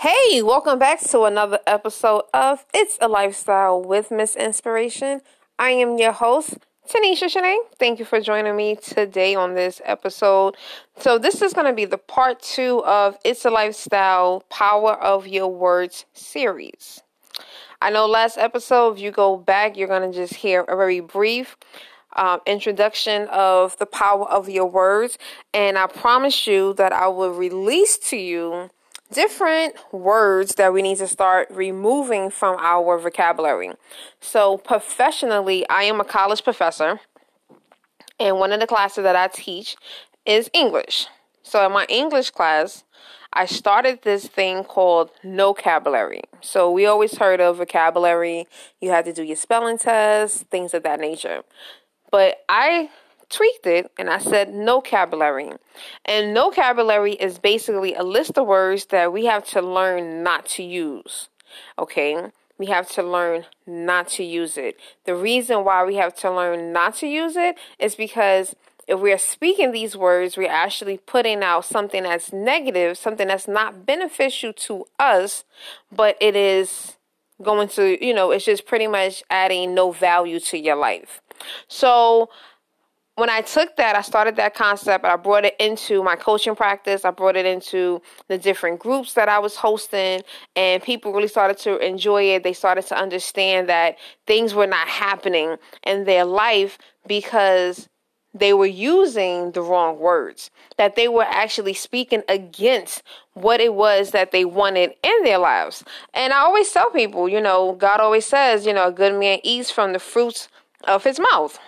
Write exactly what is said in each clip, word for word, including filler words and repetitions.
Hey, welcome back to another episode of It's a Lifestyle with Miss Inspiration. I am your host, Tanisha Shanae. Thank you for joining me today on this episode. So this is going to be the part two of It's a Lifestyle Power of Your Words series. I know last episode, if you go back, you're going to just hear a very brief Um, introduction of the power of your words, and I promise you that I will release to you different words that we need to start removing from our vocabulary. So professionally, I am a college professor, and one of the classes that I teach is English. So in my English class, I started this thing called nocabulary. So we always heard of vocabulary. You had to do your spelling tests, things of that nature. But I tweaked it and I said nocabulary. And nocabulary is basically a list of words that we have to learn not to use. Okay? We have to learn not to use it. The reason why we have to learn not to use it is because if we are speaking these words, we're actually putting out something that's negative, something that's not beneficial to us, but it is going to, you know, it's just pretty much adding no value to your life. So when I took that, I started that concept. I brought it into my coaching practice. I brought it into the different groups that I was hosting, and people really started to enjoy it. They started to understand that things were not happening in their life because they were using the wrong words, that they were actually speaking against what it was that they wanted in their lives. And I always tell people, you know, God always says, you know, a good man eats from the fruits of his mouth.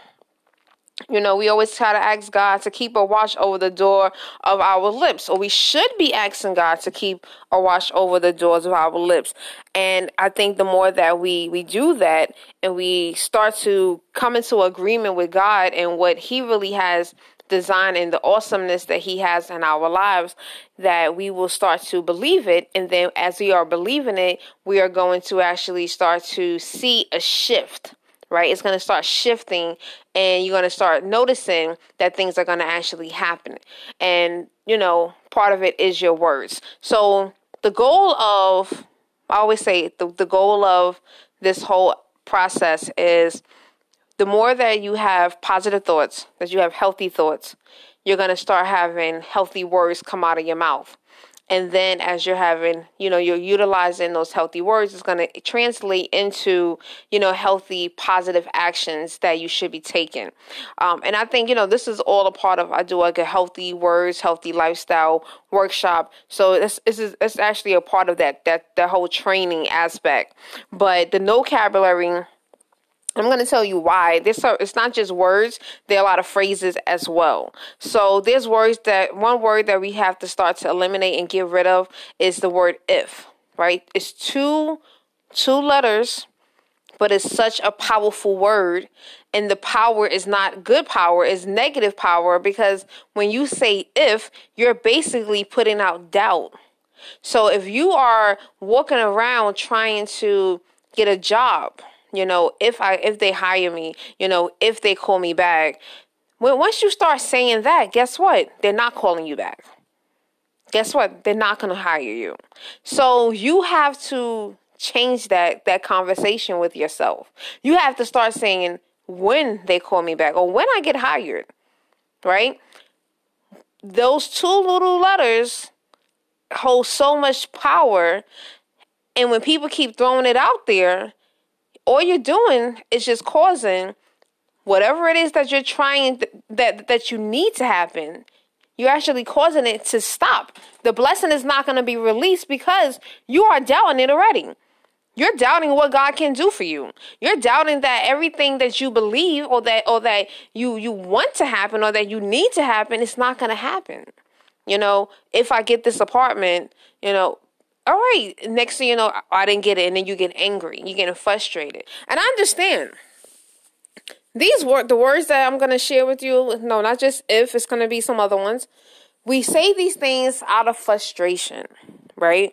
You know, we always try to ask God to keep a watch over the door of our lips, or we should be asking God to keep a watch over the doors of our lips. And I think the more that we, we do that and we start to come into agreement with God and what he really has designed and the awesomeness that he has in our lives, that we will start to believe it. And then as we are believing it, we are going to actually start to see a shift. Right? It's going to start shifting, and you're going to start noticing that things are going to actually happen. And, you know, part of it is your words. So the goal of, I always say, the, the goal of this whole process is the more that you have positive thoughts, that you have healthy thoughts, you're going to start having healthy words come out of your mouth. And then as you're having, you know, you're utilizing those healthy words, it's going to translate into, you know, healthy, positive actions that you should be taking. Um, and I think, you know, this is all a part of, I do like a healthy words, healthy lifestyle workshop. So this, this is it's actually a part of that, that, that whole training aspect. But the nocabulary, I'm going to tell you why. This it's not just words. There are a lot of phrases as well. So there's words that, one word that we have to start to eliminate and get rid of is the word if, right? It's two, two letters, but it's such a powerful word. And the power is not good power, it's negative power, because when you say if, you're basically putting out doubt. So if you are walking around trying to get a job, you know, if I, if they hire me, you know, if they call me back, when, once you start saying that, guess what? They're not calling you back. Guess what? They're not going to hire you. So you have to change that, that conversation with yourself. You have to start saying when they call me back or when I get hired, right? Those two little letters hold so much power. And when people keep throwing it out there, all you're doing is just causing whatever it is that you're trying th- that that you need to happen. You're actually causing it to stop. The blessing is not going to be released because you are doubting it already. You're doubting what God can do for you. You're doubting that everything that you believe or that or that you you want to happen or that you need to happen, it's not going to happen. You know, if I get this apartment, you know, all right, next thing you know, I didn't get it. And then you get angry. You're getting frustrated. And I understand. These word, the words that I'm going to share with you, no, not just if, it's going to be some other ones. We say these things out of frustration, right?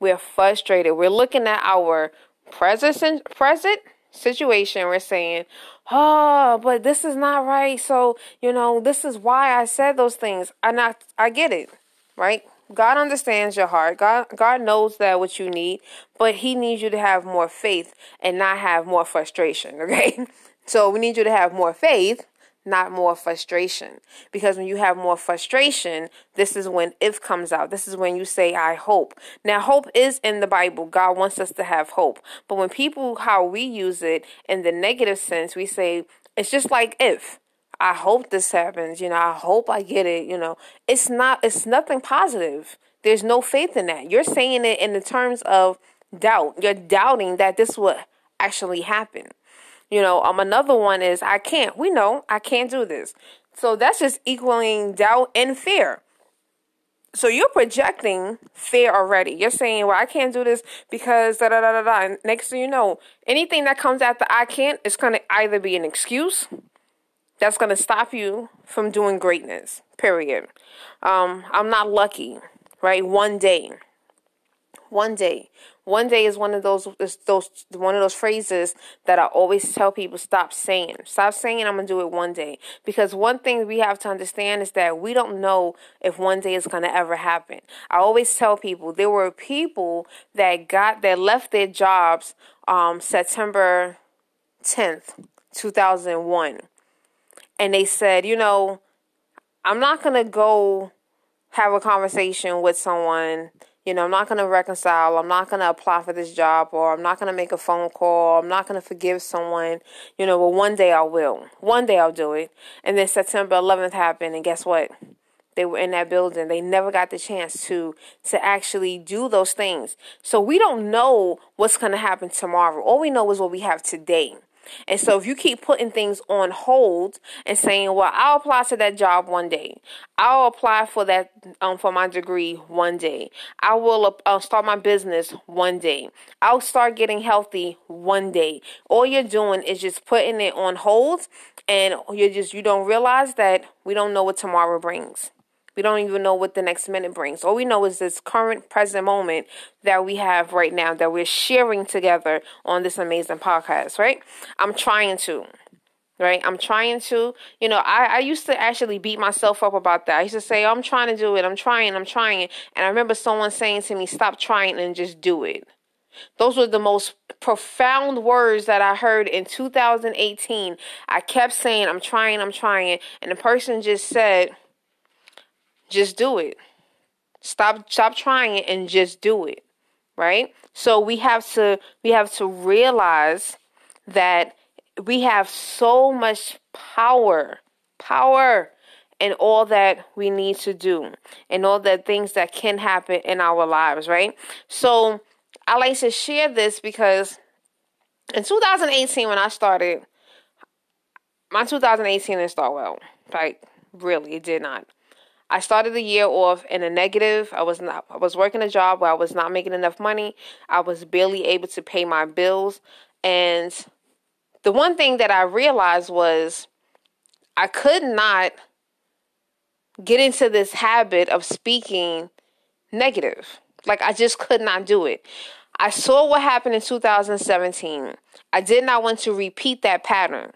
We're frustrated. We're looking at our present, present situation. We're saying, oh, but this is not right. So, you know, this is why I said those things. And I, I get it, right? God understands your heart. God, God knows that what you need, but he needs you to have more faith and not have more frustration. Okay. So we need you to have more faith, not more frustration. Because when you have more frustration, this is when if comes out. This is when you say, I hope. Now, hope is in the Bible. God wants us to have hope. But when people, how we use it in the negative sense, we say, it's just like if. I hope this happens. You know, I hope I get it. You know, it's not, it's nothing positive. There's no faith in that. You're saying it in the terms of doubt. You're doubting that this will actually happen. You know, um, another one is I can't. We know I can't do this. So that's just equaling doubt and fear. So you're projecting fear already. You're saying, well, I can't do this because da da da da da. And next thing you know, anything that comes after I can't is going to either be an excuse that's going to stop you from doing greatness, period. Um, I'm not lucky, right? One day. One day. One day is one of those is those one of those phrases that I always tell people, stop saying. Stop saying I'm going to do it one day. Because one thing we have to understand is that we don't know if one day is going to ever happen. I always tell people, there were people that got that left their jobs um, September tenth, two thousand one. And they said, you know, I'm not going to go have a conversation with someone. You know, I'm not going to reconcile. I'm not going to apply for this job, or I'm not going to make a phone call. I'm not going to forgive someone. You know, well, one day I will. One day I'll do it. And then September eleventh happened. And guess what? They were in that building. They never got the chance to to actually do those things. So we don't know what's going to happen tomorrow. All we know is what we have today. And so if you keep putting things on hold and saying, well, I'll apply to that job one day. I'll apply for that, um, for my degree one day. I will uh, start my business one day. I'll start getting healthy one day. All you're doing is just putting it on hold, and you're just, you don't realize that we don't know what tomorrow brings. We don't even know what the next minute brings. All we know is this current present moment that we have right now that we're sharing together on this amazing podcast, right? I'm trying to, right? I'm trying to, you know, I, I used to actually beat myself up about that. I used to say, oh, I'm trying to do it. I'm trying, I'm trying. And I remember someone saying to me, stop trying and just do it. Those were the most profound words that I heard in two thousand eighteen. I kept saying, I'm trying, I'm trying. And the person just said, just do it. Stop, stop trying it and just do it. Right? So we have to, we have to realize that we have so much power, power in all that we need to do and all the things that can happen in our lives. Right? So I like to share this because in two thousand eighteen, when I started, my two thousand eighteen didn't start well. Like, really, it did not. I started the year off in a negative. I was not. I was working a job where I was not making enough money. I was barely able to pay my bills. And the one thing that I realized was I could not get into this habit of speaking negative. Like, I just could not do it. I saw what happened in two thousand seventeen. I did not want to repeat that pattern.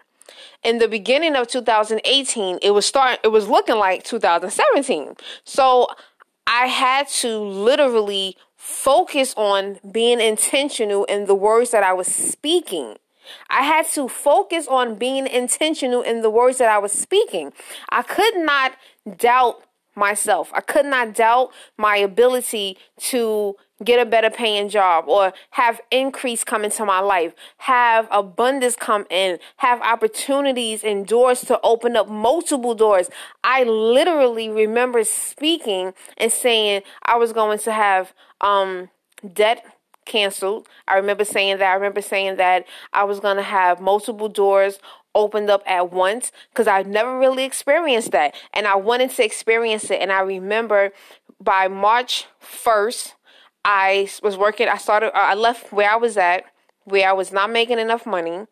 In the beginning of two thousand eighteen, it was starting, it was looking like two thousand seventeen. So I had to literally focus on being intentional in the words that I was speaking. I had to focus on being intentional in the words that I was speaking. I could not doubt myself. I could not doubt my ability to get a better paying job, or have increase come into my life, have abundance come in, have opportunities and doors to open up, multiple doors. I literally remember speaking and saying I was going to have um, debt canceled. I remember saying that. I remember saying that I was going to have multiple doors opened up at once, because I never really experienced that. And I wanted to experience it. And I remember by March first, I was working, I started, I left where I was at, where I was not making enough money,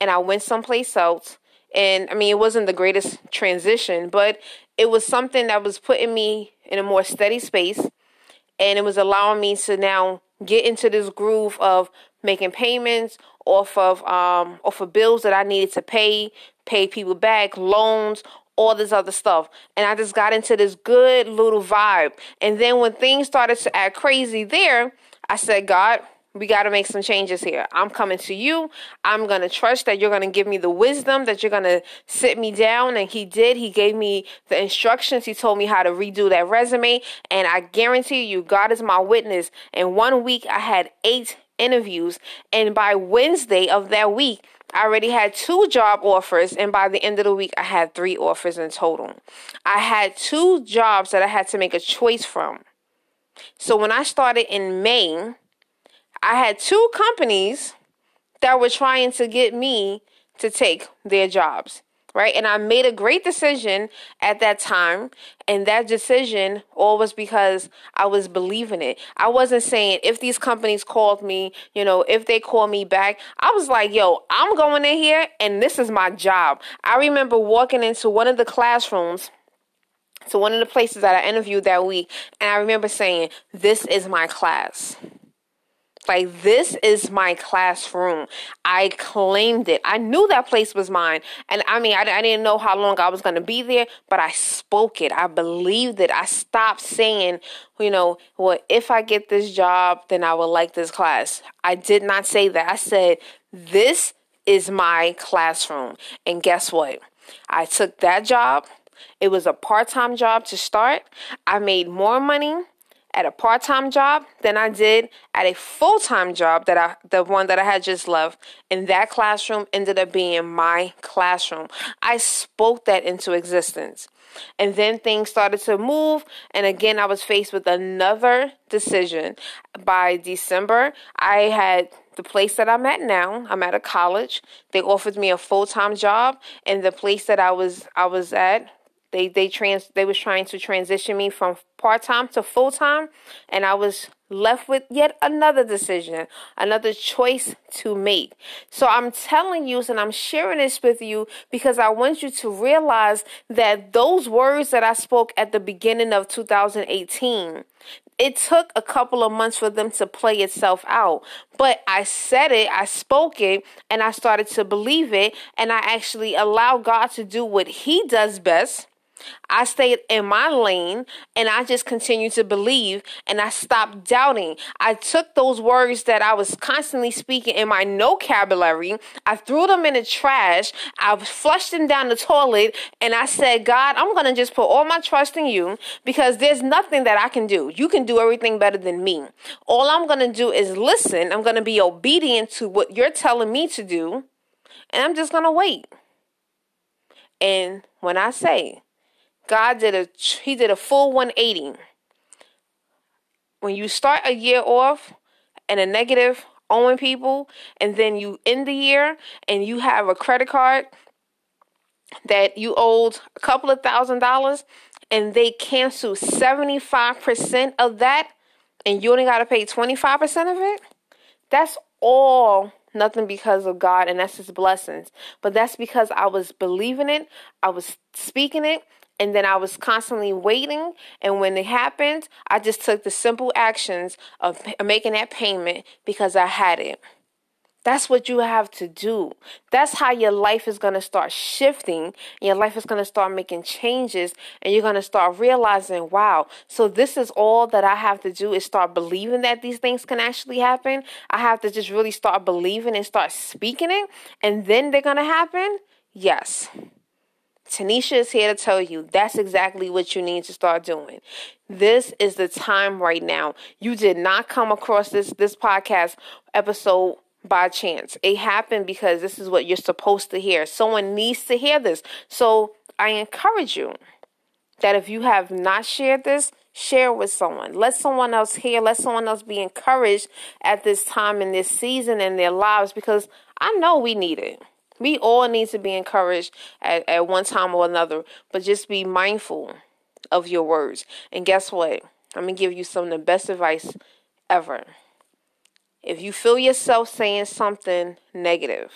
and I went someplace else. And I mean, it wasn't the greatest transition, but it was something that was putting me in a more steady space. And it was allowing me to now get into this groove of making payments off of, um, off of bills that I needed to pay, pay people back, loans, all this other stuff. And I just got into this good little vibe. And then when things started to act crazy there, I said, God, we got to make some changes here. I'm coming to you. I'm going to trust that you're going to give me the wisdom, that you're going to sit me down. And he did. He gave me the instructions. He told me how to redo that resume. And I guarantee you, God is my witness. In one week, I had eight interviews. And by Wednesday of that week, I already had two job offers, and by the end of the week, I had three offers in total. I had two jobs that I had to make a choice from. So when I started in May, I had two companies that were trying to get me to take their jobs, right? And I made a great decision at that time, and that decision all was because I was believing it. I wasn't saying if these companies called me, you know, if they call me back. I was like, yo, I'm going in here, and this is my job. I remember walking into one of the classrooms, to one of the places that I interviewed that week, and I remember saying, this is my class. Like, this is my classroom. I claimed it. I knew that place was mine. And I mean, I, I didn't know how long I was going to be there, but I spoke it. I believed it. I stopped saying, you know, well, if I get this job, then I will like this class. I did not say that. I said, this is my classroom. And guess what? I took that job. It was a part-time job to start. I made more money at a part-time job than I did at a full-time job, that I, the one that I had just left. And that classroom ended up being my classroom. I spoke that into existence. And then things started to move. And again, I was faced with another decision. By December, I had the place that I'm at now. I'm at a college. They offered me a full-time job. And the place that I was, I was at, They they trans they was trying to transition me from part-time to full-time, and I was left with yet another decision, another choice to make. So I'm telling you, and I'm sharing this with you because I want you to realize that those words that I spoke at the beginning of two thousand eighteen, it took a couple of months for them to play itself out. But I said it, I spoke it, and I started to believe it, and I actually allowed God to do what he does best. I stayed in my lane, and I just continued to believe, and I stopped doubting. I took those words that I was constantly speaking in my nocabulary. I threw them in the trash. I flushed them down the toilet, and I said, God, I'm going to just put all my trust in you, because there's nothing that I can do. You can do everything better than me. All I'm going to do is listen. I'm going to be obedient to what you're telling me to do, and I'm just going to wait. And when I say, God did a, he did a full one eighty. When you start a year off in a negative, owing people, and then you end the year and you have a credit card that you owed a couple of thousand dollars, and they cancel seventy-five percent of that, and you only got to pay twenty-five percent of it, that's all nothing because of God, and that's his blessings. But that's because I was believing it, I was speaking it, and then I was constantly waiting. And when it happened, I just took the simple actions of making that payment because I had it. That's what you have to do. That's how your life is going to start shifting. Your life is going to start making changes. And you're going to start realizing, wow, so this is all that I have to do is start believing that these things can actually happen. I have to just really start believing and start speaking it. And then they're going to happen. Yes. Tanisha is here to tell you that's exactly what you need to start doing. This is the time right now. You did not come across this, this podcast episode by chance. It happened because this is what you're supposed to hear. Someone needs to hear this. So I encourage you that if you have not shared this, share with someone. Let someone else hear. Let someone else be encouraged at this time in this season in their lives, because I know we need it. We all need to be encouraged at, at one time or another, but just be mindful of your words. And guess what? I'm going to give you some of the best advice ever. If you feel yourself saying something negative,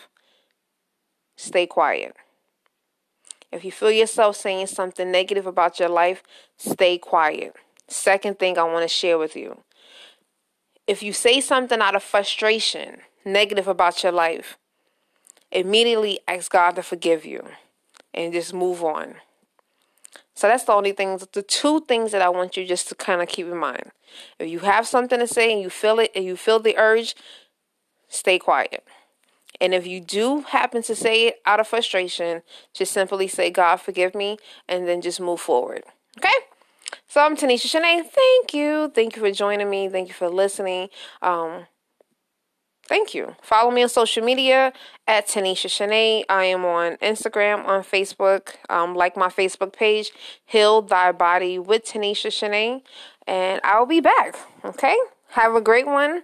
stay quiet. If you feel yourself saying something negative about your life, stay quiet. Second thing I want to share with you. If you say something out of frustration, negative about your life, immediately ask God to forgive you and just move on. So that's the only things, the two things that I want you just to kind of keep in mind. If you have something to say and you feel it, and you feel the urge, stay quiet. And if you do happen to say it out of frustration, just simply say, God, forgive me, and then just move forward. Okay? So I'm Tanisha Shanae. Thank you. Thank you for joining me. Thank you for listening. Um, thank you. Follow me on social media at Tanisha Shanae. I am on Instagram, on Facebook. Um, like my Facebook page, Heal Thy Body with Tanisha Shanae. And I'll be back. Okay? Have a great one.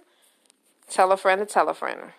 Tell a friend to tell a friend.